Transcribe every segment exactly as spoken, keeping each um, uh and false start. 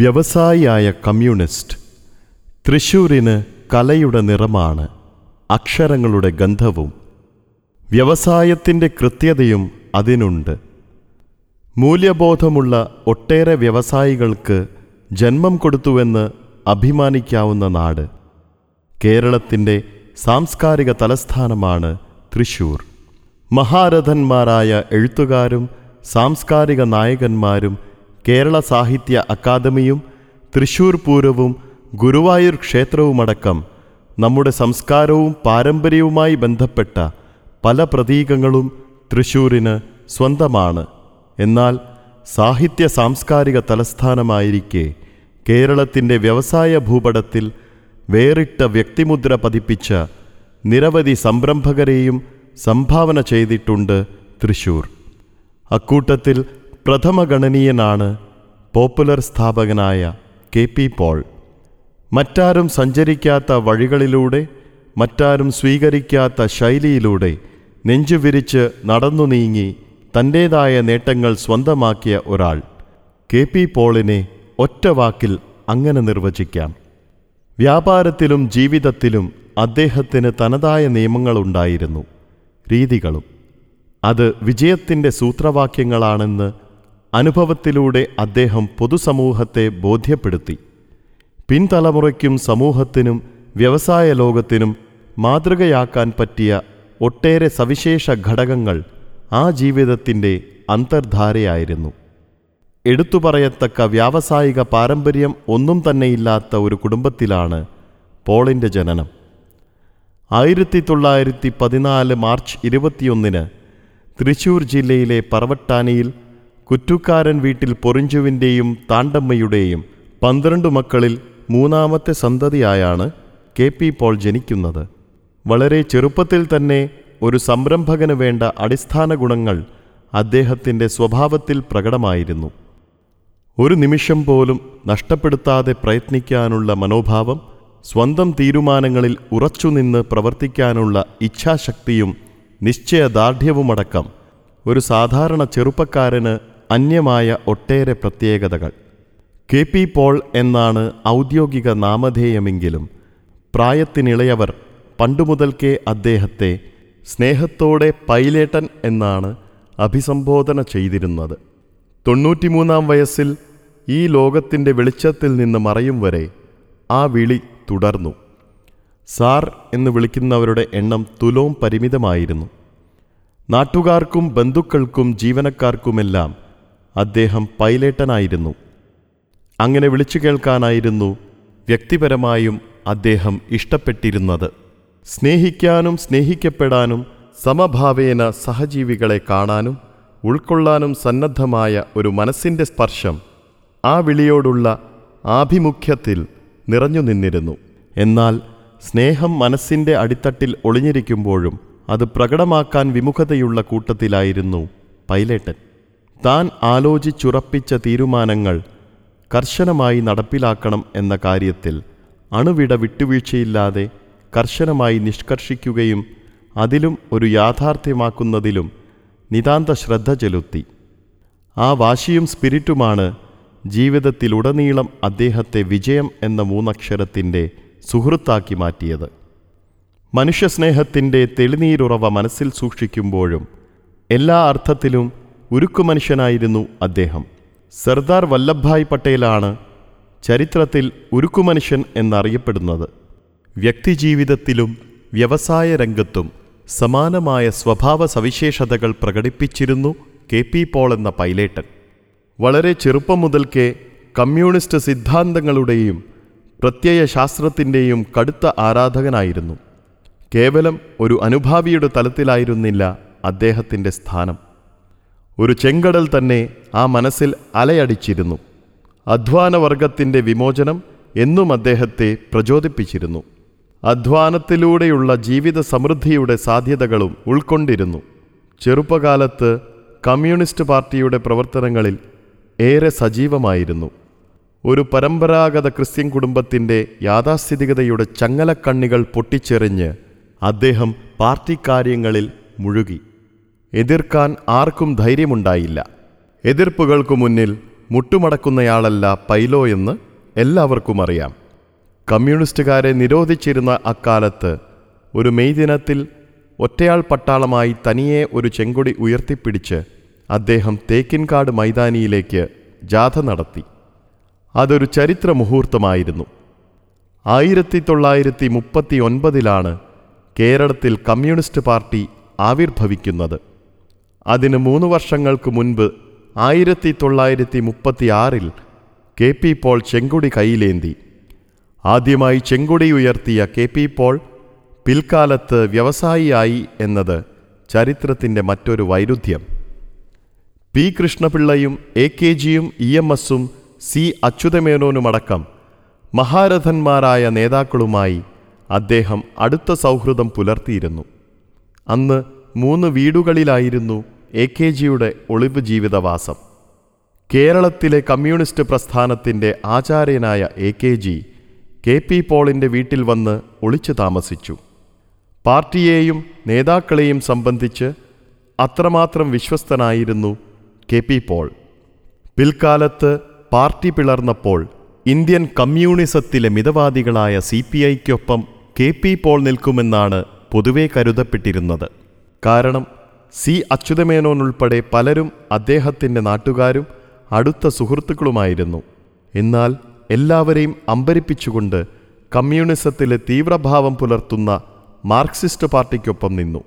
വ്യവസായിയായ communist, തൃശൂരിന് കലയുടെ നിറമാണ് അക്ഷരങ്ങളുടെ ഗന്ധവും വ്യവസായത്തിൻ്റെ കൃത്യതയും അതിനുണ്ട്. മൂല്യബോധമുള്ള ഒട്ടേറെ വ്യവസായികൾക്ക് ജന്മം കൊടുത്തുവെന്ന് അഭിമാനിക്കാവുന്ന നാട്, കേരളത്തിൻ്റെ സാംസ്കാരിക തലസ്ഥാനമാണ് തൃശൂർ. മഹാരഥന്മാരായ എഴുത്തുകാരും സാംസ്കാരിക നായകന്മാരും കേരള സാഹിത്യ അക്കാദമിയും തൃശൂർ പൂരവും ഗുരുവായൂർ ക്ഷേത്രവുമടക്കം നമ്മുടെ സംസ്കാരവും പാരമ്പര്യവുമായി ബന്ധപ്പെട്ട പല പ്രതീകങ്ങളും തൃശൂരിന് സ്വന്തമാണ്. എന്നാൽ സാഹിത്യ സാംസ്കാരിക തലസ്ഥാനമായിരിക്കെ കേരളത്തിൻ്റെ വ്യവസായ ഭൂപടത്തിൽ വേറിട്ട വ്യക്തിമുദ്ര പതിപ്പിച്ച നിരവധി സംരംഭകരെയും സംഭാവന ചെയ്തിട്ടുണ്ട് തൃശൂർ. അക്കൂട്ടത്തിൽ പ്രഥമഗണനീയനാണ് പോപ്പുലർ സ്ഥാപകനായ കെ പി പോൾ. മറ്റാരും സഞ്ചരിക്കാത്ത വഴികളിലൂടെ, മറ്റാരും സ്വീകരിക്കാത്ത ശൈലിയിലൂടെ നെഞ്ചുവിരിച്ച് നടന്നു നീങ്ങി തൻ്റേതായ നേട്ടങ്ങൾ സ്വന്തമാക്കിയ ഒരാൾ. കെ പി പോളിനെ ഒറ്റ വാക്കിൽ അങ്ങനെ നിർവചിക്കാം. വ്യാപാരത്തിലും ജീവിതത്തിലും അദ്ദേഹത്തിന് തനതായ നിയമങ്ങളുണ്ടായിരുന്നു, രീതികളും. അത് വിജയത്തിൻ്റെ സൂത്രവാക്യങ്ങളാണെന്ന് അനുഭവത്തിലൂടെ അദ്ദേഹം പൊതുസമൂഹത്തെ ബോധ്യപ്പെടുത്തി. പിൻതലമുറയ്ക്കും സമൂഹത്തിനും വ്യവസായ ലോകത്തിനും മാതൃകയാക്കാൻ പറ്റിയ ഒട്ടേറെ സവിശേഷ ഘടകങ്ങൾ ആ ജീവിതത്തിൻ്റെ അന്തർധാരയായിരുന്നു. എടുത്തുപറയത്തക്ക വ്യാവസായിക പാരമ്പര്യം ഒന്നും തന്നെയില്ലാത്ത ഒരു കുടുംബത്തിലാണ് പോളിൻ്റെ ജനനം. ആയിരത്തി തൊള്ളായിരത്തി പതിനാല് മാർച്ച് ഇരുപത്തിയൊന്നിന് തൃശൂർ ജില്ലയിലെ പറവട്ടാനിയിൽ കുറ്റുകാരൻ വീട്ടിൽ പൊറിഞ്ചുവിൻ്റെയും താണ്ടമ്മയുടെയും പന്ത്രണ്ട് മക്കളിൽ മൂന്നാമത്തെ സന്തതിയായാണ് കെ പി പോൾ ജനിക്കുന്നത്. വളരെ ചെറുപ്പത്തിൽ തന്നെ ഒരു സംരംഭകന് വേണ്ട അടിസ്ഥാന ഗുണങ്ങൾ അദ്ദേഹത്തിൻ്റെ സ്വഭാവത്തിൽ പ്രകടമായിരുന്നു. ഒരു നിമിഷം പോലും നഷ്ടപ്പെടുത്താതെ പ്രയത്നിക്കാനുള്ള മനോഭാവം, സ്വന്തം തീരുമാനങ്ങളിൽ ഉറച്ചുനിന്ന് പ്രവർത്തിക്കാനുള്ള ഇച്ഛാശക്തിയും നിശ്ചയദാർഢ്യവുമടക്കം ഒരു സാധാരണ ചെറുപ്പക്കാരന് അന്യമായ ഒട്ടേറെ പ്രത്യേകതകൾ. കെ പി പോൾ എന്നാണ് ഔദ്യോഗിക നാമധേയമെങ്കിലും പ്രായത്തിനിളയവർ പണ്ടുമുതൽക്കേ അദ്ദേഹത്തെ സ്നേഹത്തോടെ പൈലേട്ടൻ എന്നാണ് അഭിസംബോധന ചെയ്തിരുന്നത്. തൊണ്ണൂറ്റിമൂന്നാം വയസ്സിൽ ഈ ലോകത്തിൻ്റെ വെളിച്ചത്തിൽ നിന്ന് മറയും വരെ ആ വിളി തുടർന്നു. സാർ എന്ന് വിളിക്കുന്നവരുടെ എണ്ണം തുലോം പരിമിതമായിരുന്നു. നാട്ടുകാർക്കും ബന്ധുക്കൾക്കും ജീവനക്കാർക്കുമെല്ലാം അദ്ദേഹം പൈലേട്ടനായിരുന്നു. അങ്ങനെ വിളിച്ചു കേൾക്കാനായിരുന്നു വ്യക്തിപരമായും അദ്ദേഹം ഇഷ്ടപ്പെട്ടിരുന്നത്. സ്നേഹിക്കാനും സ്നേഹിക്കപ്പെടാനും സമഭാവേന സഹജീവികളെ കാണാനും ഉൾക്കൊള്ളാനും സന്നദ്ധമായ ഒരു മനസ്സിൻ്റെ സ്പർശം ആ വിളിയോടുള്ള ആഭിമുഖ്യത്തിൽ നിറഞ്ഞു നിന്നിരുന്നു. എന്നാൽ സ്നേഹം മനസ്സിൻ്റെ അടിത്തട്ടിൽ ഒളിഞ്ഞിരിക്കുമ്പോഴും അത് പ്രകടമാക്കാൻ വിമുഖതയുള്ള കൂട്ടത്തിലായിരുന്നു പൈലേട്ടൻ. താൻ ആലോചിച്ചുറപ്പിച്ച തീരുമാനങ്ങൾ കർശനമായി നടപ്പിലാക്കണം എന്ന കാര്യത്തിൽ അണുവിട വിട്ടുവീഴ്ചയില്ലാതെ കർശനമായി നിഷ്കർഷിക്കുകയും അതിലും ഒരു യാഥാർത്ഥ്യമാക്കുന്നതിലും നിതാന്ത ശ്രദ്ധ ചെലുത്തി. ആ വാശിയും സ്പിരിറ്റുമാണ് ജീവിതത്തിലുടനീളം അദ്ദേഹത്തെ വിജയം എന്ന മൂന്നക്ഷരത്തിൻ്റെ സുഹൃത്താക്കി മാറ്റിയത്. മനുഷ്യസ്നേഹത്തിൻ്റെ തെളിനീരുറവ മനസ്സിൽ സൂക്ഷിക്കുമ്പോഴും എല്ലാ അർത്ഥത്തിലും ഉരുക്കുമനുഷ്യനായിരുന്നു അദ്ദേഹം. സർദാർ വല്ലഭായ് പട്ടേലാണ് ചരിത്രത്തിൽ ഉരുക്കുമനുഷ്യൻ എന്നറിയപ്പെടുന്നത്. വ്യക്തിജീവിതത്തിലും വ്യവസായ രംഗത്തും സമാനമായ സ്വഭാവ സവിശേഷതകൾ പ്രകടിപ്പിച്ചിരുന്നു കെ പി പോൾ എന്ന പൈലേട്ടൻ. വളരെ ചെറുപ്പം മുതൽക്കേ കമ്മ്യൂണിസ്റ്റ് സിദ്ധാന്തങ്ങളുടെയും പ്രത്യയശാസ്ത്രത്തിൻ്റെയും കടുത്ത ആരാധകനായിരുന്നു. കേവലം ഒരു അനുഭാവിയുടെ തലത്തിലായിരുന്നില്ല അദ്ദേഹത്തിൻ്റെ സ്ഥാനം. ഒരു ചെങ്കടൽ തന്നെ ആ മനസ്സിൽ അലയടിച്ചിരുന്നു. അധ്വാനവർഗത്തിൻ്റെ വിമോചനം എന്നും അദ്ദേഹത്തെ പ്രചോദിപ്പിച്ചിരുന്നു. അധ്വാനത്തിലൂടെയുള്ള ജീവിത സമൃദ്ധിയുടെ സാധ്യതകളും ഉൾക്കൊണ്ടിരുന്നു. ചെറുപ്പകാലത്ത് കമ്മ്യൂണിസ്റ്റ് പാർട്ടിയുടെ പ്രവർത്തനങ്ങളിൽ ഏറെ സജീവമായിരുന്നു. ഒരു പരമ്പരാഗത ക്രിസ്ത്യൻ കുടുംബത്തിൻ്റെ യാഥാസ്ഥിതികതയുടെ ചങ്ങലക്കണ്ണികൾ പൊട്ടിച്ചെറിഞ്ഞ് അദ്ദേഹം പാർട്ടി കാര്യങ്ങളിൽ മുഴുകി. എതിർക്കാൻ ആർക്കും ധൈര്യമുണ്ടായില്ല. എതിർപ്പുകൾക്കു മുന്നിൽ മുട്ടുമടക്കുന്നയാളല്ല പൈലോ എന്ന് എല്ലാവർക്കും അറിയാം. കമ്മ്യൂണിസ്റ്റുകാരെ നിരോധിച്ചിരുന്ന അക്കാലത്ത് ഒരു മെയ് ദിനത്തിൽ ഒറ്റയാൾ പട്ടാളമായി തനിയെ ഒരു ചെങ്കൊടി ഉയർത്തിപ്പിടിച്ച് അദ്ദേഹം തേക്കിൻകാട് മൈതാനിയിലേക്ക് ജാഥ നടത്തി. അതൊരു ചരിത്ര മുഹൂർത്തമായിരുന്നു. ആയിരത്തി തൊള്ളായിരത്തി മുപ്പത്തി ഒൻപതിലാണ് കേരളത്തിൽ കമ്മ്യൂണിസ്റ്റ് പാർട്ടി ആവിർഭവിക്കുന്നത്. അതിന് മൂന്ന് വർഷങ്ങൾക്ക് മുൻപ് ആയിരത്തി തൊള്ളായിരത്തി മുപ്പത്തി ആറിൽ കെ പി പോൾ ചെങ്കുടി കൈയിലേന്തി. ആദ്യമായി ചെങ്കുടി ഉയർത്തിയ കെ പി പോൾ പിൽക്കാലത്ത് വ്യവസായിയായി എന്നത് ചരിത്രത്തിൻ്റെ മറ്റൊരു വൈരുദ്ധ്യം. പി കൃഷ്ണപിള്ളയും എ കെ ജിയും ഇ എം എസും സി അച്യുതമേനോനുമടക്കം മഹാരഥന്മാരായ നേതാക്കളുമായി അദ്ദേഹം അടുത്ത സൗഹൃദം പുലർത്തിയിരുന്നു. അന്ന് മൂന്ന് വീടുകളിലായിരുന്നു എ കെ ജിയുടെ ഒളിവ് ജീവിതവാസം. കേരളത്തിലെ കമ്മ്യൂണിസ്റ്റ് പ്രസ്ഥാനത്തിൻ്റെ ആചാര്യനായ A K G K P പോളിൻ്റെ വീട്ടിൽ വന്ന് ഒളിച്ചു താമസിച്ചു. പാർട്ടിയെയും നേതാക്കളെയും സംബന്ധിച്ച് അത്രമാത്രം വിശ്വസ്തനായിരുന്നു കെ പി പോൾ. പിൽക്കാലത്ത് പാർട്ടി പിളർന്നപ്പോൾ ഇന്ത്യൻ കമ്മ്യൂണിസത്തിലെ മിതവാദികളായ സി പി ഐക്കൊപ്പം കെ പി പോൾ നിൽക്കുമെന്നാണ് പൊതുവെ കരുതപ്പെട്ടിരുന്നത്. കാരണം സി അച്യുതമേനോൻ ഉൾപ്പെടെ പലരും അദ്ദേഹത്തിൻ്റെ നാട്ടുകാരും അടുത്ത സുഹൃത്തുക്കളുമായിരുന്നു. എന്നാൽ എല്ലാവരെയും അമ്പരിപ്പിച്ചുകൊണ്ട് കമ്മ്യൂണിസത്തിലെ തീവ്രഭാവം പുലർത്തുന്ന മാർക്സിസ്റ്റ് പാർട്ടിക്കൊപ്പം നിന്നു.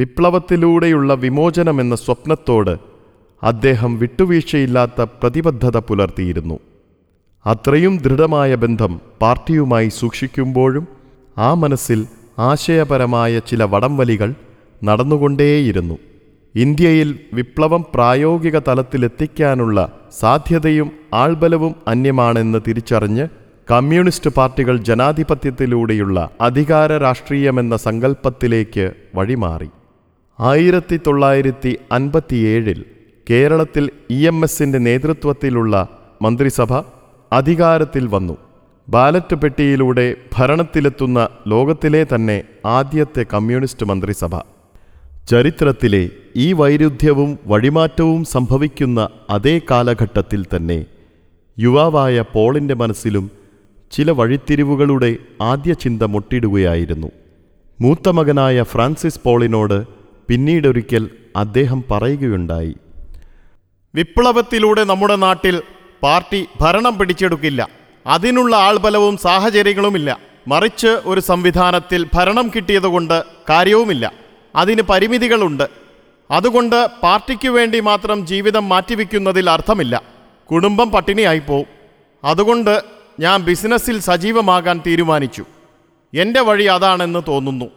വിപ്ലവത്തിലൂടെയുള്ള വിമോചനമെന്ന സ്വപ്നത്തോട് അദ്ദേഹം വിട്ടുവീഴ്ചയില്ലാത്ത പ്രതിബദ്ധത പുലർത്തിയിരുന്നു. അത്രയും ദൃഢമായ ബന്ധം പാർട്ടിയുമായി സൂക്ഷിക്കുമ്പോഴും ആ മനസ്സിൽ ആശയപരമായ ചില വടംവലികൾ നടന്നുകൊണ്ടേയിരുന്നു. ഇന്ത്യയിൽ വിപ്ലവം പ്രായോഗിക തലത്തിലെത്തിക്കാനുള്ള സാധ്യതയും ആൾബലവും അന്യമാണെന്ന് തിരിച്ചറിഞ്ഞ് കമ്മ്യൂണിസ്റ്റ് പാർട്ടികൾ ജനാധിപത്യത്തിലൂടെയുള്ള അധികാര രാഷ്ട്രീയമെന്ന സങ്കല്പത്തിലേക്ക് വഴിമാറി. ആയിരത്തി തൊള്ളായിരത്തി അൻപത്തിയേഴിൽ കേരളത്തിൽ ഇ എം എസിൻ്റെ നേതൃത്വത്തിലുള്ള മന്ത്രിസഭ അധികാരത്തിൽ വന്നു. ബാലറ്റ് പെട്ടിയിലൂടെ ഭരണത്തിലെത്തുന്ന ലോകത്തിലെ തന്നെ ആദ്യത്തെ കമ്മ്യൂണിസ്റ്റ് മന്ത്രിസഭ. ചരിത്രത്തിലെ ഈ വൈരുദ്ധ്യവും വഴിമാറ്റവും സംഭവിക്കുന്ന അതേ കാലഘട്ടത്തിൽ തന്നെ യുവാവായ പോളിൻ്റെ മനസ്സിലും ചില വഴിത്തിരിവുകളുടെ ആദ്യ ചിന്ത മുട്ടിടുകയായിരുന്നു. മൂത്ത മകനായ ഫ്രാൻസിസ് പോളിനോട് പിന്നീടൊരിക്കൽ അദ്ദേഹം പറയുകയുണ്ടായി, വിപ്ലവത്തിലൂടെ നമ്മുടെ നാട്ടിൽ പാർട്ടി ഭരണം പിടിച്ചെടുക്കില്ല, അതിനുള്ള ആൾബലവും സാഹചര്യങ്ങളുമില്ല. മറിച്ച് ഒരു സംവിധാനത്തിൽ ഭരണം കിട്ടിയതുകൊണ്ട് കാര്യവുമില്ല, അതിന് പരിമിതികളുണ്ട്. അതുകൊണ്ട് പാർട്ടിക്ക് വേണ്ടി മാത്രം ജീവിതം മാറ്റിവെക്കുന്നതിൽ അർത്ഥമില്ല, കുടുംബം പട്ടിണിയായിപ്പോവും. അതുകൊണ്ട് ഞാൻ ബിസിനസ്സിൽ സജീവമാകാൻ തീരുമാനിച്ചു, എൻ്റെ വഴി അതാണെന്ന് തോന്നുന്നു.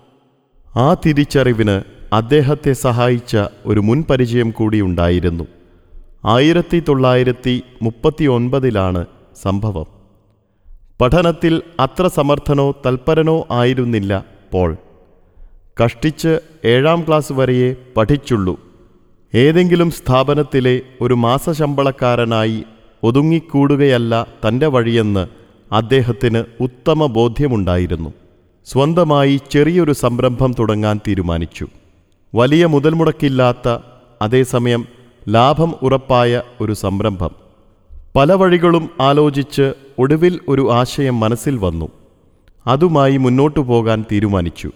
ആ തിരിച്ചറിവിന് അദ്ദേഹത്തെ സഹായിച്ച ഒരു മുൻപരിചയം കൂടി ഉണ്ടായിരുന്നു. ആയിരത്തി തൊള്ളായിരത്തി മുപ്പത്തി ഒൻപതിലാണ് സംഭവം. പഠനത്തിൽ അത്ര സമർത്ഥനോ തൽപരനോ ആയിരുന്നില്ല പോൾ. കഷ്ടിച്ച് ഏഴാം ക്ലാസ് വരെയേ പഠിച്ചുള്ളൂ. ഏതെങ്കിലും സ്ഥാപനത്തിലെ ഒരു മാസശമ്പളക്കാരനായി ഒതുങ്ങിക്കൂടുകയല്ല തൻ്റെ വഴിയെന്ന് അദ്ദേഹത്തിന് ഉത്തമ ബോധ്യമുണ്ടായിരുന്നു. സ്വന്തമായി ചെറിയൊരു സംരംഭം തുടങ്ങാൻ തീരുമാനിച്ചു. വലിയ മുതൽ മുടക്കില്ലാത്ത, അതേസമയം ലാഭം ഉറപ്പായ ഒരു സംരംഭം. പല വഴികളും ആലോചിച്ച് ഒടുവിൽ ഒരു ആശയം മനസ്സിൽ വന്നു. അതുമായി മുന്നോട്ടു പോകാൻ തീരുമാനിച്ചു.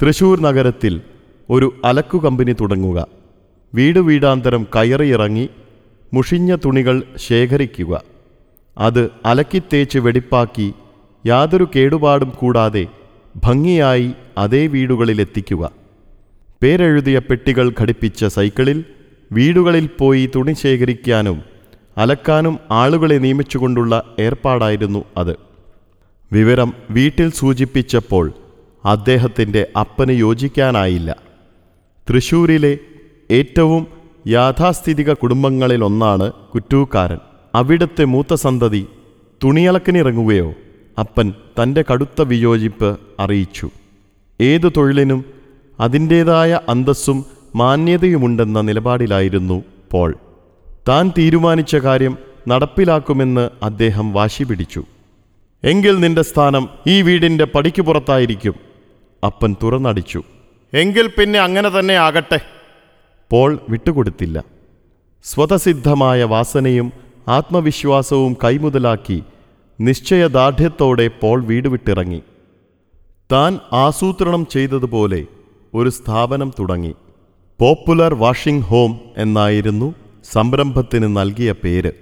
തൃശൂർ നഗരത്തിൽ ഒരു അലക്കു കമ്പനി തുടങ്ങുക, വീട് വീടാന്തരം കയറിയിറങ്ങി മുഷിഞ്ഞ തുണികൾ ശേഖരിക്കുക, അത് അലക്കിത്തേച്ച് വെടിപ്പാക്കി യാതൊരു കേടുപാടും കൂടാതെ ഭംഗിയായി അതേ വീടുകളിലെത്തിക്കുക. പേരെഴുതിയ പെട്ടികൾ ഘടിപ്പിച്ച സൈക്കിളിൽ വീടുകളിൽ പോയി തുണി ശേഖരിക്കാനും അലക്കാനും ആളുകളെ നിയമിച്ചുകൊണ്ടുള്ള ഏർപ്പാടായിരുന്നു അത്. വിവരം വീട്ടിൽ സൂചിപ്പിച്ചപ്പോൾ അദ്ദേഹത്തിൻ്റെ അപ്പന് യോജിക്കാനായില്ല. തൃശ്ശൂരിലെ ഏറ്റവും യാഥാസ്ഥിതിക കുടുംബങ്ങളിലൊന്നാണ് കുറ്റൂക്കാരൻ. അവിടുത്തെ മൂത്ത സന്തതി തുണിയലക്കിനിറങ്ങുകയോ അപ്പൻ തൻ്റെ കടുത്ത വിയോജിപ്പ് അറിയിച്ചു. ഏതു തൊഴിലിനും അതിൻ്റേതായ അന്തസ്സും മാന്യതയുമുണ്ടെന്ന നിലപാടിലായിരുന്നു പോൾ. താൻ തീരുമാനിച്ച കാര്യം നടപ്പിലാക്കുമെന്ന് അദ്ദേഹം വാശി പിടിച്ചു. എങ്കിൽ നിന്റെ സ്ഥാനം ഈ വീടിൻ്റെ പടിക്ക് പുറത്തായിരിക്കും, അപ്പൻ തുറന്നടിച്ചു. എങ്കിൽ പിന്നെ അങ്ങനെ തന്നെ ആകട്ടെ, പോൾ വിട്ടുകൊടുത്തില്ല. സ്വതസിദ്ധമായ വാസനയും ആത്മവിശ്വാസവും കൈമുതലാക്കി നിശ്ചയദാർഢ്യത്തോടെ പോൾ വീട് വിട്ടിറങ്ങി. താൻ ആസൂത്രണം ചെയ്തതുപോലെ ഒരു സ്ഥാപനം തുടങ്ങി. പോപ്പുലർ വാഷിംഗ് ഹോം എന്നായിരുന്നു സംരംഭത്തിന് നൽകിയ പേര്.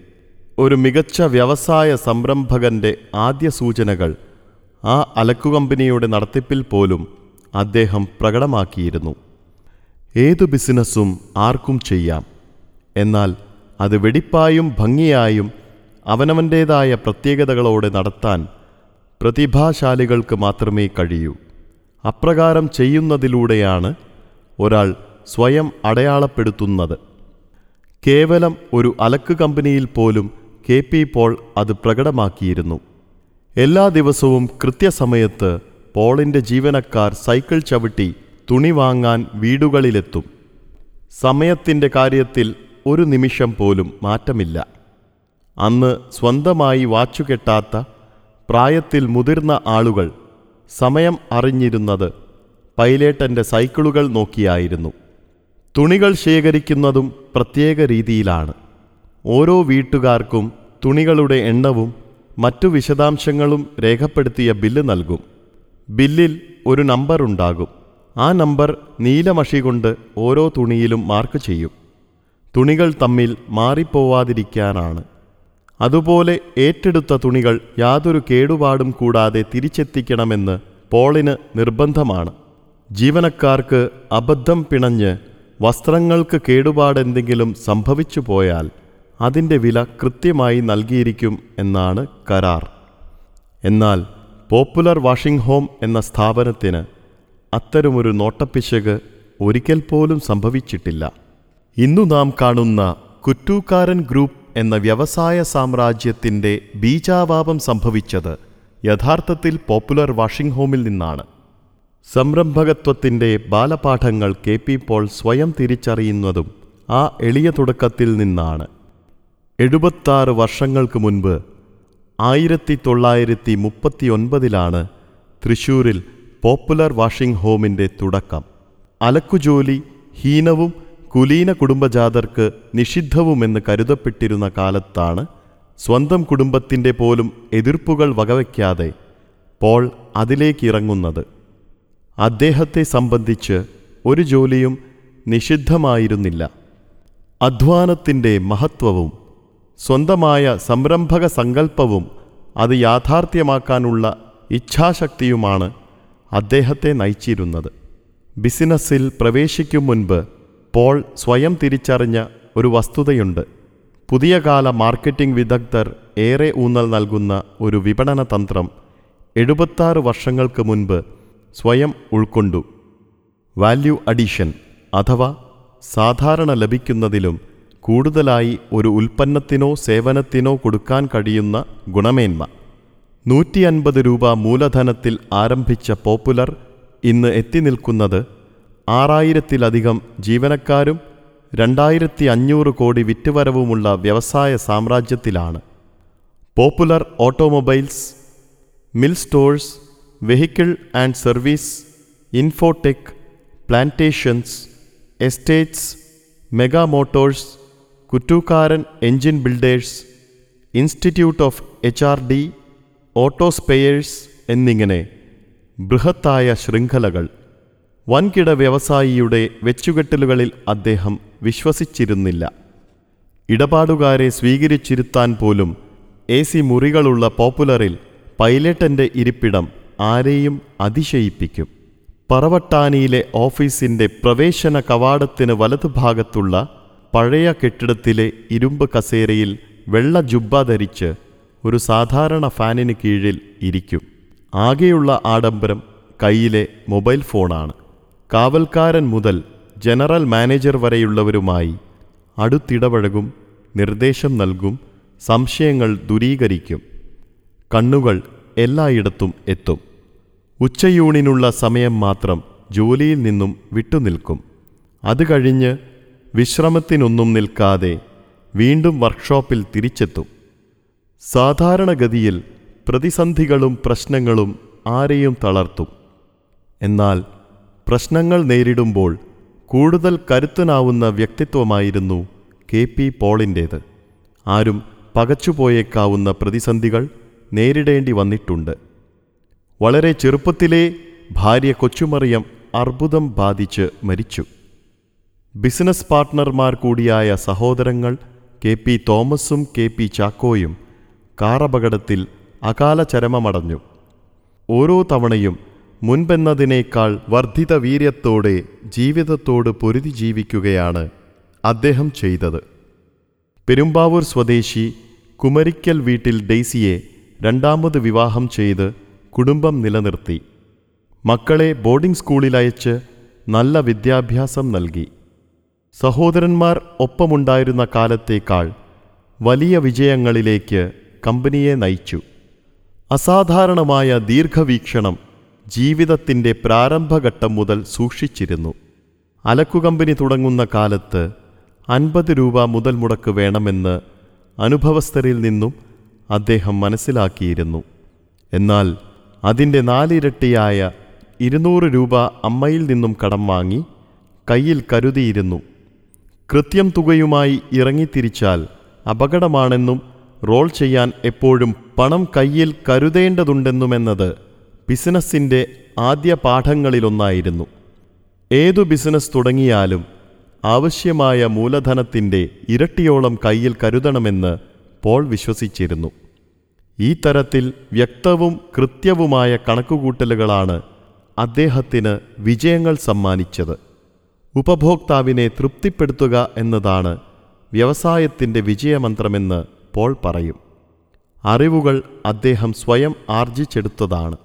ഒരു മികച്ച വ്യവസായ സംരംഭകൻ്റെ ആദ്യ സൂചനകൾ ആ അലക്കുകമ്പനിയുടെ നടത്തിപ്പിൽ പോലും അദ്ദേഹം പ്രകടമാക്കിയിരുന്നു. ഏതു ബിസിനസ്സും ആർക്കും ചെയ്യാം, എന്നാൽ അത് വെടിപ്പായും ഭംഗിയായും അവനവൻ്റേതായ പ്രത്യേകതകളോടെ നടത്താൻ പ്രതിഭാശാലികൾക്ക് മാത്രമേ കഴിയൂ. അപ്രകാരം ചെയ്യുന്നതിലൂടെയാണ് ഒരാൾ സ്വയം അടയാളപ്പെടുത്തുന്നത്. കേവലം ഒരു അലക്ക് കമ്പനിയിൽ പോലും കെ പി പോൾ അത് പ്രകടമാക്കിയിരുന്നു. എല്ലാ ദിവസവും കൃത്യസമയത്ത് പോളിൻ്റെ ജീവനക്കാർ സൈക്കിൾ ചവിട്ടി തുണി വാങ്ങാൻ വീടുകളിലെത്തും. സമയത്തിൻ്റെ കാര്യത്തിൽ ഒരു നിമിഷം പോലും മാറ്റമില്ല. അന്ന് സ്വന്തമായി വാച്ചുകെട്ടാത്ത പ്രായത്തിൽ മുതിർന്ന ആളുകൾ സമയം അറിഞ്ഞിരുന്നത് പൈലേട്ടൻ്റെ സൈക്കിളുകൾ നോക്കിയായിരുന്നു. തുണികൾ ശേഖരിക്കുന്നതും പ്രത്യേക രീതിയിലാണ്. ഓരോ വീട്ടുകാർക്കും തുണികളുടെ എണ്ണവും മറ്റു വിശദാംശങ്ങളും രേഖപ്പെടുത്തിയ ബില്ല് നൽകും. ബില്ലിൽ ഒരു നമ്പറുണ്ടാകും. ആ നമ്പർ നീലമഷി കൊണ്ട് ഓരോ തുണിയിലും മാർക്ക് ചെയ്യും. തുണികൾ തമ്മിൽ മാറിപ്പോവാതിരിക്കാനാണ്. അതുപോലെ ഏറ്റെടുത്ത തുണികൾ യാതൊരു കേടുപാടും കൂടാതെ തിരിച്ചെത്തിക്കണമെന്ന് പോളിന് നിർബന്ധമാണ്. ജീവനക്കാർക്ക് അബദ്ധം പിണഞ്ഞ് വസ്ത്രങ്ങൾക്ക് കേടുപാടെന്തെങ്കിലും സംഭവിച്ചു പോയാൽ അതിൻ്റെ വില കൃത്യമായി നൽകിയിരിക്കും എന്നാണ് കരാർ. എന്നാൽ പോപ്പുലർ വാഷിംഗ് ഹോം എന്ന സ്ഥാപനത്തിന് അത്തരമൊരു നോട്ടപ്പിശക് ഒരിക്കൽ പോലും സംഭവിച്ചിട്ടില്ല. ഇന്നു നാം കാണുന്ന കുറ്റൂക്കാരൻ ഗ്രൂപ്പ് എന്ന വ്യവസായ സാമ്രാജ്യത്തിൻ്റെ ബീജാവാപം സംഭവിച്ചത് യഥാർത്ഥത്തിൽ പോപ്പുലർ വാഷിംഗ് ഹോമിൽ നിന്നാണ്. സംരംഭകത്വത്തിൻ്റെ ബാലപാഠങ്ങൾ കെ പി പോൾ സ്വയം തിരിച്ചറിയുന്നതും ആ എളിയ തുടക്കത്തിൽ നിന്നാണ്. എഴുപത്താറ് വർഷങ്ങൾക്ക് മുൻപ് ആയിരത്തി തൊള്ളായിരത്തി മുപ്പത്തി ഒൻപതിലാണ് തൃശൂരിൽ പോപ്പുലർ വാഷിംഗ് ഹോമിൻ്റെ തുടക്കം. അലക്കുജോലി ഹീനവും കുലീന കുടുംബജാതർക്ക് നിഷിദ്ധവുമെന്ന് കരുതപ്പെട്ടിരുന്ന കാലത്താണ് സ്വന്തം കുടുംബത്തിൻ്റെ പോലും എതിർപ്പുകൾ വകവയ്ക്കാതെ പോൾ അതിലേക്കിറങ്ങുന്നത്. അദ്ദേഹത്തെ സംബന്ധിച്ച് ഒരു ജോലിയും നിഷിദ്ധമായിരുന്നില്ല. അധ്വാനത്തിൻ്റെ മഹത്വവും സ്വന്തമായ സംരംഭക സങ്കല്പവും അത് യാഥാർത്ഥ്യമാക്കാനുള്ള ഇച്ഛാശക്തിയുമാണ് അദ്ദേഹത്തെ നയിച്ചിരുന്നത്. ബിസിനസ്സിൽ പ്രവേശിക്കും മുൻപ് പോൾ സ്വയം തിരിച്ചറിഞ്ഞ ഒരു വസ്തുതയുണ്ട്. പുതിയ കാല മാർക്കറ്റിംഗ് വിദഗ്ധർ ഏറെ ഊന്നൽ നൽകുന്ന ഒരു വിപണന തന്ത്രം എഴുപത്താറ് വർഷങ്ങൾക്ക് മുൻപ് സ്വയം ഉൾക്കൊണ്ടു. വാല്യൂ അഡീഷൻ അഥവാ സാധാരണ ലഭിക്കുന്നതിലും കൂടുതലായി ഒരു ഉൽപ്പന്നത്തിനോ സേവനത്തിനോ കൊടുക്കാൻ കഴിയുന്ന ഗുണമേന്മ. നൂറ്റി അൻപത് രൂപ മൂലധനത്തിൽ ആരംഭിച്ച പോപ്പുലർ ഇന്ന് എത്തി നിൽക്കുന്നത് ആറായിരത്തിലധികം ജീവനക്കാരും രണ്ടായിരത്തി അഞ്ഞൂറ് കോടി വിറ്റുവരവുമുള്ള വ്യവസായ സാമ്രാജ്യത്തിലാണ്. Popular automobiles, mill stores, vehicle and service, infotech, plantations, estates, mega motors, Kuttukaran engine builders, institute of HR D, auto spares എന്നിങ്ങനെ ബൃഹത്തായ ശൃംഖലകൾ. വൻകിട വ്യവസായിയുടെ വെച്ചുകെട്ടലുകളിൽ അദ്ദേഹം വിശ്വസിച്ചിരുന്നില്ല. ഇടപാടുകാരെ സ്വീകരിച്ചിരുത്താൻ പോലും എ സി മുറികളുള്ള പോപ്പുലറിൽ പൈലറ്റിൻ്റെ ഇരിപ്പിടം ആരെയും അതിശയിപ്പിക്കും. പറവട്ടാനിയിലെ ഓഫീസിൻ്റെ പ്രവേശന കവാടത്തിന് വലതുഭാഗത്തുള്ള പഴയ കെട്ടിടത്തിലെ ഇരുമ്പ് കസേരയിൽ വെള്ള ജുബ്ബ ധരിച്ച് ഒരു സാധാരണ ഫാനിന് കീഴിൽ ഇരിക്കും. ആകെയുള്ള ആഡംബരം കയ്യിലെ മൊബൈൽ ഫോണാണ്. കാവൽക്കാരൻ മുതൽ ജനറൽ മാനേജർ വരെയുള്ളവരുമായി അടുത്തിടപഴകും, നിർദ്ദേശം നൽകും, സംശയങ്ങൾ ദൂരീകരിക്കും. കണ്ണുകൾ എല്ലായിടത്തും എത്തും. ഉച്ചയൂണിനുള്ള സമയം മാത്രം ജോലിയിൽ നിന്നും വിട്ടുനിൽക്കും. അത് കഴിഞ്ഞ് വിശ്രമത്തിനൊന്നും നിൽക്കാതെ വീണ്ടും വർക്ക്ഷോപ്പിൽ തിരിച്ചെത്തും. സാധാരണഗതിയിൽ പ്രതിസന്ധികളും പ്രശ്നങ്ങളും ആരെയും തളർത്തും. എന്നാൽ പ്രശ്നങ്ങൾ നേരിടുമ്പോൾ കൂടുതൽ കരുത്തനാവുന്ന വ്യക്തിത്വമായിരുന്നു കെ പി പോളിൻ്റേത്. ആരും പകച്ചുപോയേക്കാവുന്ന പ്രതിസന്ധികൾ നേരിടേണ്ടി വന്നിട്ടുണ്ട്. വളരെ ചെറുപ്പത്തിലേ ഭാര്യ കൊച്ചുമറിയം അർബുദം ബാധിച്ച് മരിച്ചു. ബിസിനസ് പാർട്ട്ണർമാർ കൂടിയായ സഹോദരങ്ങൾ കെ പി തോമസും കെ പി ചാക്കോയും കാറപകടത്തിൽ അകാല ചരമമടഞ്ഞു. ഓരോ തവണയും മുൻപെന്നതിനേക്കാൾ വർദ്ധിത വീര്യത്തോടെ ജീവിതത്തോട് പൊരുതി ജീവിക്കുകയാണ് അദ്ദേഹം ചെയ്തത്. പെരുമ്പാവൂർ സ്വദേശി കുമരിക്കൽ വീട്ടിൽ ഡെയ്സിയെ രണ്ടാമത് വിവാഹം ചെയ്ത് കുടുംബം നിലനിർത്തി. മക്കളെ ബോർഡിംഗ് സ്കൂളിലയച്ച് നല്ല വിദ്യാഭ്യാസം നൽകി. സഹോദരന്മാർ ഒപ്പമുണ്ടായിരുന്ന കാലത്തേക്കാൾ വലിയ വിജയങ്ങളിലേക്ക് കമ്പനിയെ നയിച്ചു. അസാധാരണമായ ദീർഘവീക്ഷണം ജീവിതത്തിൻ്റെ പ്രാരംഭഘട്ടം മുതൽ സൂക്ഷിച്ചിരുന്നു. അലക്കുകമ്പനി തുടങ്ങുന്ന കാലത്ത് അൻപത് രൂപ മുതൽ മുടക്ക് വേണമെന്ന് അനുഭവസ്ഥരിൽ നിന്നും അദ്ദേഹം മനസ്സിലാക്കിയിരുന്നു. എന്നാൽ അതിൻ്റെ നാലിരട്ടിയായ ഇരുന്നൂറ് രൂപ അമ്മയിൽ നിന്നും കടം വാങ്ങി കയ്യിൽ കരുതിയിരുന്നു. കൃത്യം തുകയുമായി ഇറങ്ങിത്തിരിച്ചാൽ അപകടമാണെന്നും റോൾ ചെയ്യാൻ എപ്പോഴും പണം കയ്യിൽ കരുതേണ്ടതുണ്ടെന്നുമെന്നത് ബിസിനസ്സിൻ്റെ ആദ്യ പാഠങ്ങളിലൊന്നായിരുന്നു. ഏതു ബിസിനസ് തുടങ്ങിയാലും ആവശ്യമായ മൂലധനത്തിൻ്റെ ഇരട്ടിയോളം കയ്യിൽ കരുതണമെന്ന് പോൾ വിശ്വസിച്ചിരുന്നു. ഈ തരത്തിൽ വ്യക്തവും കൃത്യവുമായ കണക്കുകൂട്ടലുകളാണ് അദ്ദേഹത്തിന് വിജയങ്ങൾ സമ്മാനിച്ചത്. ഉപഭോക്താവിനെ തൃപ്തിപ്പെടുത്തുക എന്നതാണ് വ്യവസായത്തിൻ്റെ വിജയമന്ത്രമെന്ന് പോൾ പറയും. അറിവുകൾ അദ്ദേഹം സ്വയം ആർജിച്ചെടുത്തതാണ്.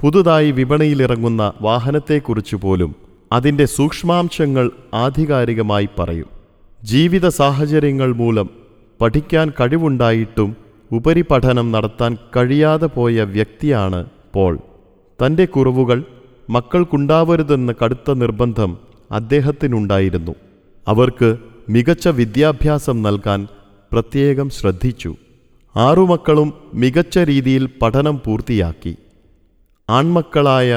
പുതുതായി വിപണിയിലിറങ്ങുന്ന വാഹനത്തെക്കുറിച്ച് പോലും അതിൻ്റെ സൂക്ഷ്മാംശങ്ങൾ ആധികാരികമായി പറയും. ജീവിത സാഹചര്യങ്ങൾ മൂലം പഠിക്കാൻ കഴിവുണ്ടായിട്ടും ഉപരിപഠനം നടത്താൻ കഴിയാതെ പോയ വ്യക്തിയാണ് പോൾ. തൻ്റെ കുറവുകൾ മക്കൾക്കുണ്ടാവരുതെന്ന കടുത്ത നിർബന്ധം അദ്ദേഹത്തിനുണ്ടായിരുന്നു. അവർക്ക് മികച്ച വിദ്യാഭ്യാസം നൽകാൻ പ്രത്യേകം ശ്രദ്ധിച്ചു. ആറുമക്കളും മികച്ച രീതിയിൽ പഠനം പൂർത്തിയാക്കി. ആൺമക്കളായ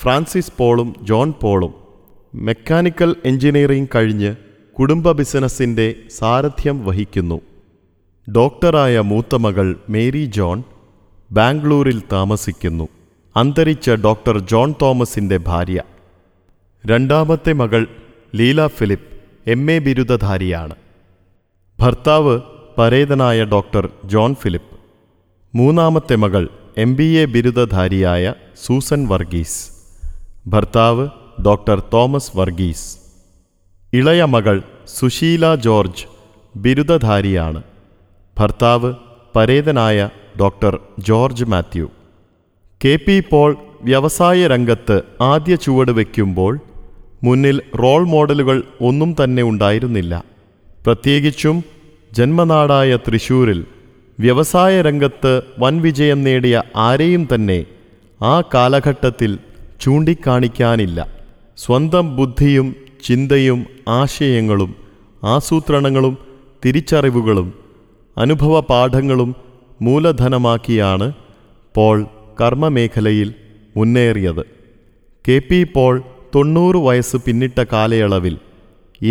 ഫ്രാൻസിസ് പോളും ജോൺ പോളും മെക്കാനിക്കൽ എഞ്ചിനീയറിംഗ് കഴിഞ്ഞ് കുടുംബ ബിസിനസ്സിൻ്റെ സാരഥ്യം വഹിക്കുന്നു. ഡോക്ടറായ മൂത്തമകൾ മേരി ജോൺ ബാംഗ്ലൂരിൽ താമസിക്കുന്നു. അന്തരിച്ച ഡോക്ടർ ജോൺ തോമസിൻ്റെ ഭാര്യ. രണ്ടാമത്തെ മകൾ ലീല ഫിലിപ്പ് എം എ ബിരുദധാരിയാണ്. ഭർത്താവ് പരേതനായ ഡോക്ടർ ജോൺ ഫിലിപ്പ്. മൂന്നാമത്തെ മകൾ എം ബി എ ബിരുദധാരിയായ സൂസൻ വർഗീസ്. ഭർത്താവ് ഡോക്ടർ തോമസ് വർഗീസ്. ഇളയ മകൾ സുശീല ജോർജ് ബിരുദധാരിയാണ്. ഭർത്താവ് പരേതനായ doctor George Mathew. K P Paul വ്യവസായ രംഗത്ത് ആദ്യ ചുവട് വയ്ക്കുമ്പോൾ മുന്നിൽ റോൾ മോഡലുകൾ ഒന്നും തന്നെ ഉണ്ടായിരുന്നില്ല. പ്രത്യേകിച്ചും ജന്മനാടായ തൃശൂരിൽ വ്യവസായ രംഗത്ത് വൻ വിജയം നേടിയ ആരെയും തന്നെ ആ കാലഘട്ടത്തിൽ ചൂണ്ടിക്കാണിക്കാനില്ല. സ്വന്തം ബുദ്ധിയും ചിന്തയും ആശയങ്ങളും ആസൂത്രണങ്ങളും തിരിച്ചറിവുകളും അനുഭവ പാഠങ്ങളും മൂലധനമാക്കിയാണ് പോൾ കർമ്മമേഖലയിൽ മുന്നേറിയത്. കെ പി പോൾ തൊണ്ണൂറ് വയസ്സ് പിന്നിട്ട കാലയളവിൽ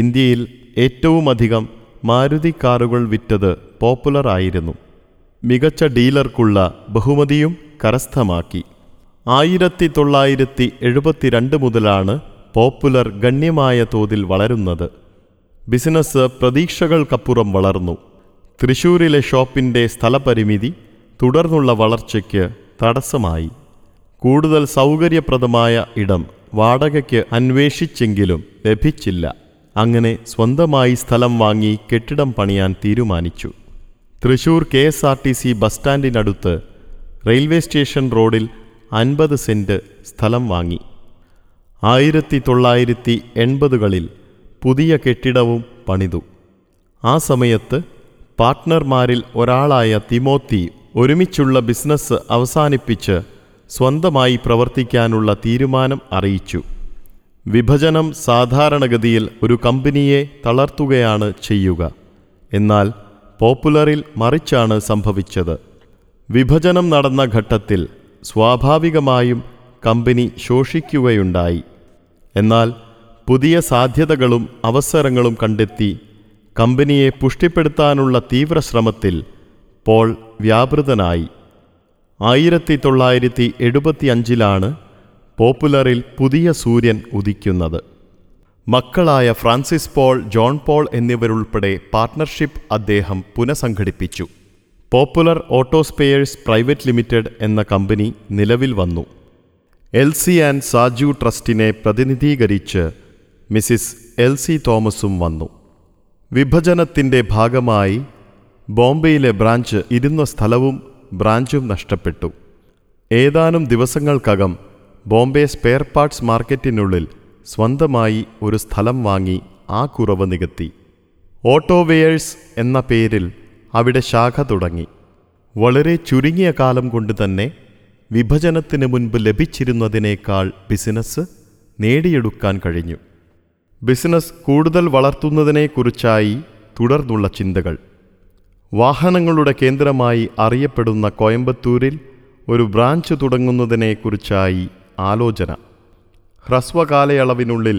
ഇന്ത്യയിൽ ഏറ്റവുമധികം മാരുതി കാറുകൾ വിറ്റത് പോപ്പുലർ ആയിരുന്നു. മികച്ച ഡീലർക്കുള്ള ബഹുമതിയും കരസ്ഥമാക്കി. ആയിരത്തി തൊള്ളായിരത്തി എഴുപത്തിരണ്ട് മുതലാണ് പോപ്പുലർ ഗണ്യമായ തോതിൽ വളരുന്നത്. ബിസിനസ് പ്രതീക്ഷകൾക്കപ്പുറം വളർന്നു. തൃശൂരിലെ ഷോപ്പിൻ്റെ സ്ഥലപരിമിതി തുടർന്നുള്ള വളർച്ചയ്ക്ക് തടസ്സമായി. കൂടുതൽ സൗകര്യപ്രദമായ ഇടം വാടകയ്ക്ക് അന്വേഷിച്ചെങ്കിലും ലഭിച്ചില്ല. അങ്ങനെ സ്വന്തമായി സ്ഥലം വാങ്ങി കെട്ടിടം പണിയാൻ തീരുമാനിച്ചു. Thrissur K S R T C bus സ്റ്റാൻഡിനടുത്ത് റെയിൽവേ സ്റ്റേഷൻ റോഡിൽ അൻപത് സെൻറ്റ് സ്ഥലം വാങ്ങി. ആയിരത്തി തൊള്ളായിരത്തി എൺപതുകളിൽ പുതിയ കെട്ടിടവും പണിതു. ആ സമയത്ത് പാർട്ട്ണർമാരിൽ ഒരാളായ തിമോത്തി ഒരുമിച്ചുള്ള ബിസിനസ് അവസാനിപ്പിച്ച് സ്വന്തമായി പ്രവർത്തിക്കാനുള്ള തീരുമാനം അറിയിച്ചു. വിഭജനം സാധാരണഗതിയിൽ ഒരു കമ്പനിയെ തളർത്തുകയാണ് ചെയ്യുക. എന്നാൽ പോപ്പുലറിൽ മറിച്ചാണ് സംഭവിച്ചത്. വിഭജനം നടന്ന ഘട്ടത്തിൽ സ്വാഭാവികമായും കമ്പനി ശോഷിക്കുകയുണ്ടായി. എന്നാൽ പുതിയ സാധ്യതകളും അവസരങ്ങളും കണ്ടെത്തി കമ്പനിയെ പുഷ്ടിപ്പെടുത്താനുള്ള തീവ്ര ശ്രമത്തിൽ പോൾ വ്യാപൃതനായി. ആയിരത്തി തൊള്ളായിരത്തി എഴുപത്തി അഞ്ചിലാണ് പോപ്പുലറിൽ പുതിയ സൂര്യൻ ഉദിക്കുന്നത്. മക്കളായ ഫ്രാൻസിസ് പോൾ, ജോൺ പോൾ എന്നിവരുൾപ്പെടെ പാർട്ട്ണർഷിപ്പ് അദ്ദേഹം പുനഃസംഘടിപ്പിച്ചു. പോപ്പുലർ ഓട്ടോസ്പെയേഴ്സ് പ്രൈവറ്റ് ലിമിറ്റഡ് എന്ന കമ്പനി നിലവിൽ വന്നു. എൽ സി ആൻഡ് സാജു ട്രസ്റ്റിനെ പ്രതിനിധീകരിച്ച് മിസിസ് എൽ സി തോമസും വന്നു. വിഭജനത്തിൻ്റെ ഭാഗമായി ബോംബെയിലെ ബ്രാഞ്ച് ഇരുന്ന സ്ഥലവും ബ്രാഞ്ചും നഷ്ടപ്പെട്ടു. ഏതാനും ദിവസങ്ങൾക്കകം ബോംബെ സ്പെയർ പാർട്സ് മാർക്കറ്റിനുള്ളിൽ സ്വന്തമായി ഒരു സ്ഥലം വാങ്ങി ആ കുറവ് നികത്തി. ഓട്ടോവെയേഴ്സ് എന്ന പേരിൽ അവിടെ ശാഖ തുടങ്ങി. വളരെ ചുരുങ്ങിയ കാലം കൊണ്ട് തന്നെ വിഭജനത്തിന് മുൻപ് ലഭിച്ചിരുന്നതിനേക്കാൾ ബിസിനസ് നേടിയെടുക്കാൻ കഴിഞ്ഞു. ബിസിനസ് കൂടുതൽ വളർത്തുന്നതിനെക്കുറിച്ചായി തുടർന്നുള്ള ചിന്തകൾ. വാഹനങ്ങളുടെ കേന്ദ്രമായി അറിയപ്പെടുന്ന കോയമ്പത്തൂരിൽ ഒരു ബ്രാഞ്ച് തുടങ്ങുന്നതിനെക്കുറിച്ചായി ആലോചന. ഹ്രസ്വകാലയളവിനുള്ളിൽ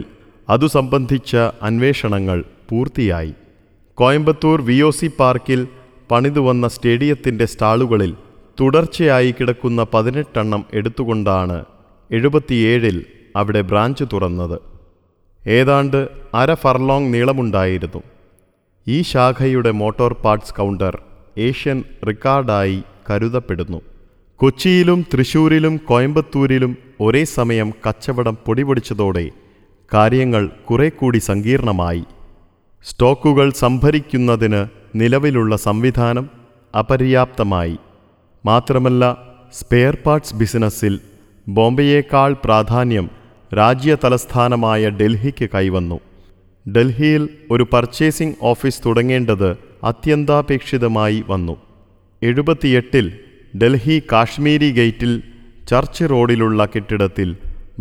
അതു സംബന്ധിച്ച അന്വേഷണങ്ങൾ പൂർത്തിയായി. കോയമ്പത്തൂർ വി ഒ സി പാർക്കിൽ പണിതുവന്ന സ്റ്റേഡിയത്തിൻ്റെ സ്റ്റാളുകളിൽ തുടർച്ചയായി കിടക്കുന്ന പതിനെട്ടെണ്ണം എടുത്തുകൊണ്ടാണ് എഴുപത്തിയേഴിൽ അവിടെ ബ്രാഞ്ച് തുറന്നത്. ഏതാണ്ട് അര ഫർലോങ് നീളമുണ്ടായിരുന്നു. ഈ ശാഖയുടെ മോട്ടോർ പാർട്സ് കൗണ്ടർ ഏഷ്യൻ റിക്കാർഡായി കരുതപ്പെടുന്നു. കൊച്ചിയിലും തൃശൂരിലും കോയമ്പത്തൂരിലും ഒരേ സമയം കച്ചവടം പൊടിപൊടിച്ചതോടെ കാര്യങ്ങൾ കുറെ കൂടി സങ്കീർണമായി. സ്റ്റോക്കുകൾ സംഭരിക്കുന്നതിന് നിലവിലുള്ള സംവിധാനം അപര്യാപ്തമായി. മാത്രമല്ല, സ്പെയർ പാർട്സ് ബിസിനസ്സിൽ ബോംബെയേക്കാൾ പ്രാധാന്യം രാജ്യതലസ്ഥാനമായ ഡൽഹിക്ക് കൈവന്നു. ഡൽഹിയിൽ ഒരു പർച്ചേസിംഗ് ഓഫീസ് തുടങ്ങേണ്ടത് അത്യന്താപേക്ഷിതമായി വന്നു. എഴുപത്തിയെട്ടിൽ ഡൽഹി കാശ്മീരി ഗേറ്റിൽ ചർച്ച് റോഡിലുള്ള കെട്ടിടത്തിൽ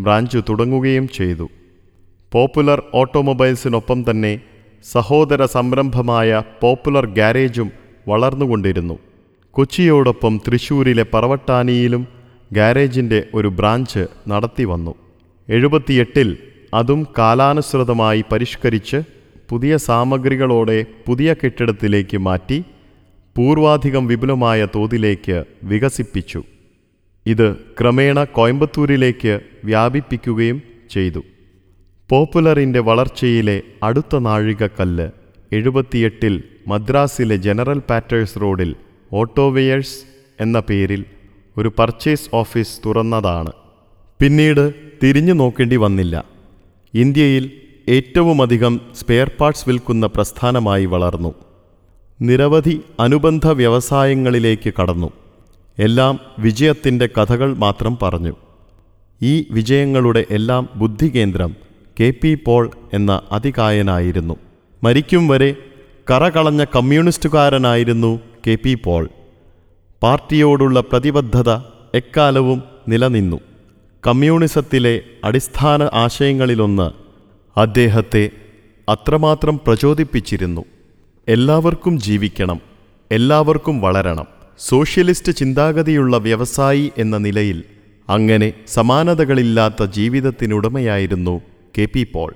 ബ്രാഞ്ച് തുടങ്ങുകയും ചെയ്തു. പോപ്പുലർ ഓട്ടോമൊബൈൽസിനൊപ്പം തന്നെ സഹോദര സംരംഭമായ പോപ്പുലർ ഗാരേജും വളർന്നുകൊണ്ടിരുന്നു. കൊച്ചിയോടൊപ്പം തൃശ്ശൂരിലെ പറവട്ടാനിയിലും ഗാരേജിൻ്റെ ഒരു ബ്രാഞ്ച് നടത്തി വന്നു. എഴുപത്തിയെട്ടിൽ അതും കാലാനുസൃതമായി പരിഷ്കരിച്ച് പുതിയ സാമഗ്രികളോടെ പുതിയ കെട്ടിടത്തിലേക്ക് മാറ്റി പൂർവാധികം വിപുലമായ തോതിലേക്ക് വികസിപ്പിച്ചു. ഇത് ക്രമേണ കോയമ്പത്തൂരിലേക്ക് വ്യാപിപ്പിക്കുകയും ചെയ്തു. പോപ്പുലറിൻ്റെ വളർച്ചയിലെ അടുത്ത നാഴികക്കല്ല് എഴുപത്തിയെട്ടിൽ മദ്രാസിലെ ജനറൽ പാറ്റേഴ്സ് റോഡിൽ ഓട്ടോവെയേഴ്സ് എന്ന പേരിൽ ഒരു പർച്ചേസ് ഓഫീസ് തുറന്നതാണ്. പിന്നീട് തിരിഞ്ഞു നോക്കേണ്ടി വന്നില്ല. ഇന്ത്യയിൽ ഏറ്റവുമധികം സ്പെയർ പാർട്സ് വിൽക്കുന്ന പ്രസ്ഥാനമായി വളർന്നു. നിരവധി അനുബന്ധ വ്യവസായങ്ങളിലേക്ക് കടന്നു. എല്ലാം വിജയത്തിൻ്റെ കഥകൾ മാത്രം പറഞ്ഞു. ഈ വിജയങ്ങളുടെ എല്ലാം ബുദ്ധികേന്ദ്രം കെ പി പോൾ എന്ന അതികായനായിരുന്നു. മരിക്കും വരെ കറകളഞ്ഞ കമ്മ്യൂണിസ്റ്റുകാരനായിരുന്നു കെ പി പോൾ. പാർട്ടിയോടുള്ള പ്രതിബദ്ധത എക്കാലവും നിലനിന്നു. കമ്മ്യൂണിസത്തിലെ അടിസ്ഥാന ആശയങ്ങളിലൊന്ന് അദ്ദേഹത്തെ അത്രമാത്രം പ്രചോദിപ്പിച്ചിരുന്നു. എല്ലാവർക്കും ജീവിക്കണം, എല്ലാവർക്കും വളരണം. സോഷ്യലിസ്റ്റ് ചിന്താഗതിയുള്ള വ്യവസായി എന്ന നിലയിൽ അങ്ങനെ സമാനതകളില്ലാത്ത ജീവിതത്തിനുടമയായിരുന്നു കെ പി പോൾ.